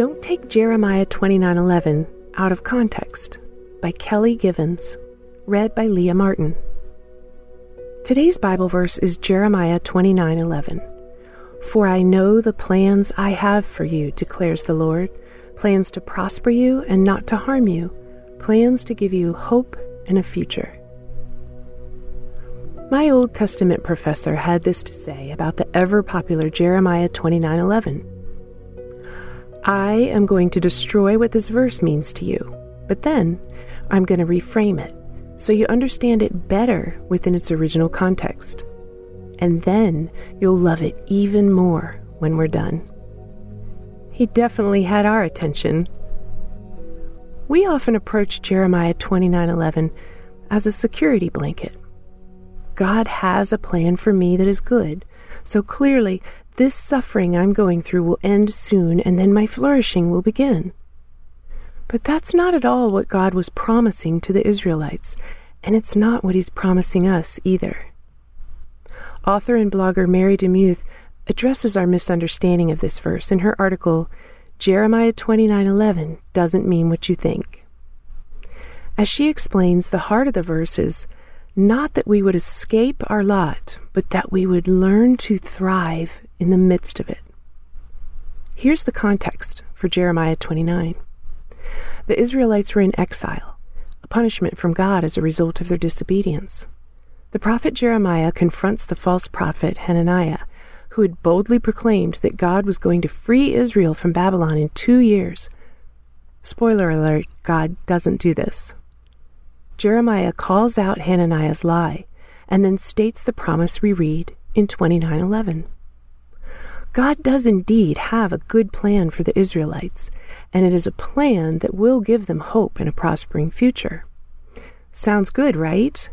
Don't Take Jeremiah 29:11 Out of Context by Kelly Givens, read by Leah Martin. Today's Bible verse is Jeremiah 29:11. For I know the plans I have for you, declares the Lord, plans to prosper you and not to harm you, plans to give you hope and a future. My Old Testament professor had this to say about the ever-popular Jeremiah 29:11. I am going to destroy what this verse means to you, but then I'm going to reframe it so you understand it better within its original context. And then you'll love it even more when we're done. He definitely had our attention. We often approach Jeremiah 29:11 as a security blanket. God has a plan for me that is good, so clearly this suffering I'm going through will end soon, and then my flourishing will begin. But that's not at all what God was promising to the Israelites, and it's not what He's promising us either. Author and blogger Mary DeMuth addresses our misunderstanding of this verse in her article, Jeremiah 29:11 Doesn't Mean What You Think. As she explains, the heart of the verse is not that we would escape our lot, but that we would learn to thrive in the midst of it. Here's the context for Jeremiah 29. The Israelites were in exile, a punishment from God as a result of their disobedience. The prophet Jeremiah confronts the false prophet Hananiah, who had boldly proclaimed that God was going to free Israel from Babylon in 2 years. Spoiler alert, God doesn't do this. Jeremiah calls out Hananiah's lie, and then states the promise we read in 29:11. God does indeed have a good plan for the Israelites, and it is a plan that will give them hope and a prospering future. Sounds good, right?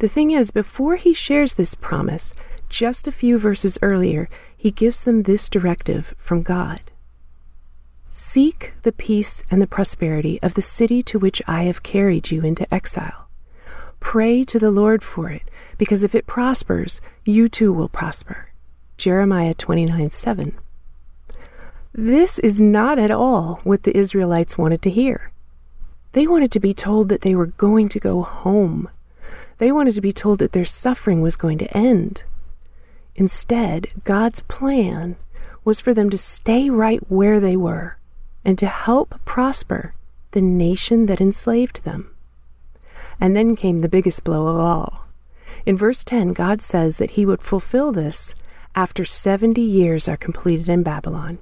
The thing is, before he shares this promise, just a few verses earlier, he gives them this directive from God. Seek the peace and the prosperity of the city to which I have carried you into exile. Pray to the Lord for it, because if it prospers, you too will prosper. Jeremiah 29:7. This is not at all what the Israelites wanted to hear. They wanted to be told that they were going to go home. They wanted to be told that their suffering was going to end. Instead, God's plan was for them to stay right where they were and to help prosper the nation that enslaved them. And then came the biggest blow of all. In verse 10, God says that He would fulfill this after 70 years are completed in Babylon.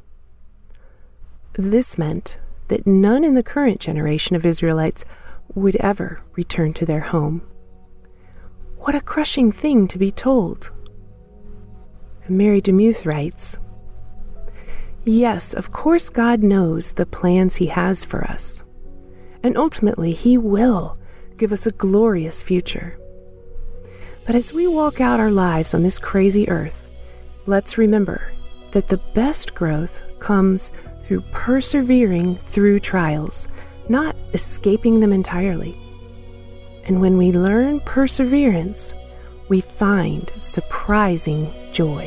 This meant that none in the current generation of Israelites would ever return to their home. What a crushing thing to be told. And Mary DeMuth writes, yes, of course God knows the plans He has for us, and ultimately He will give us a glorious future. But as we walk out our lives on this crazy earth, let's remember that the best growth comes through persevering through trials, not escaping them entirely. And when we learn perseverance, we find surprising joy.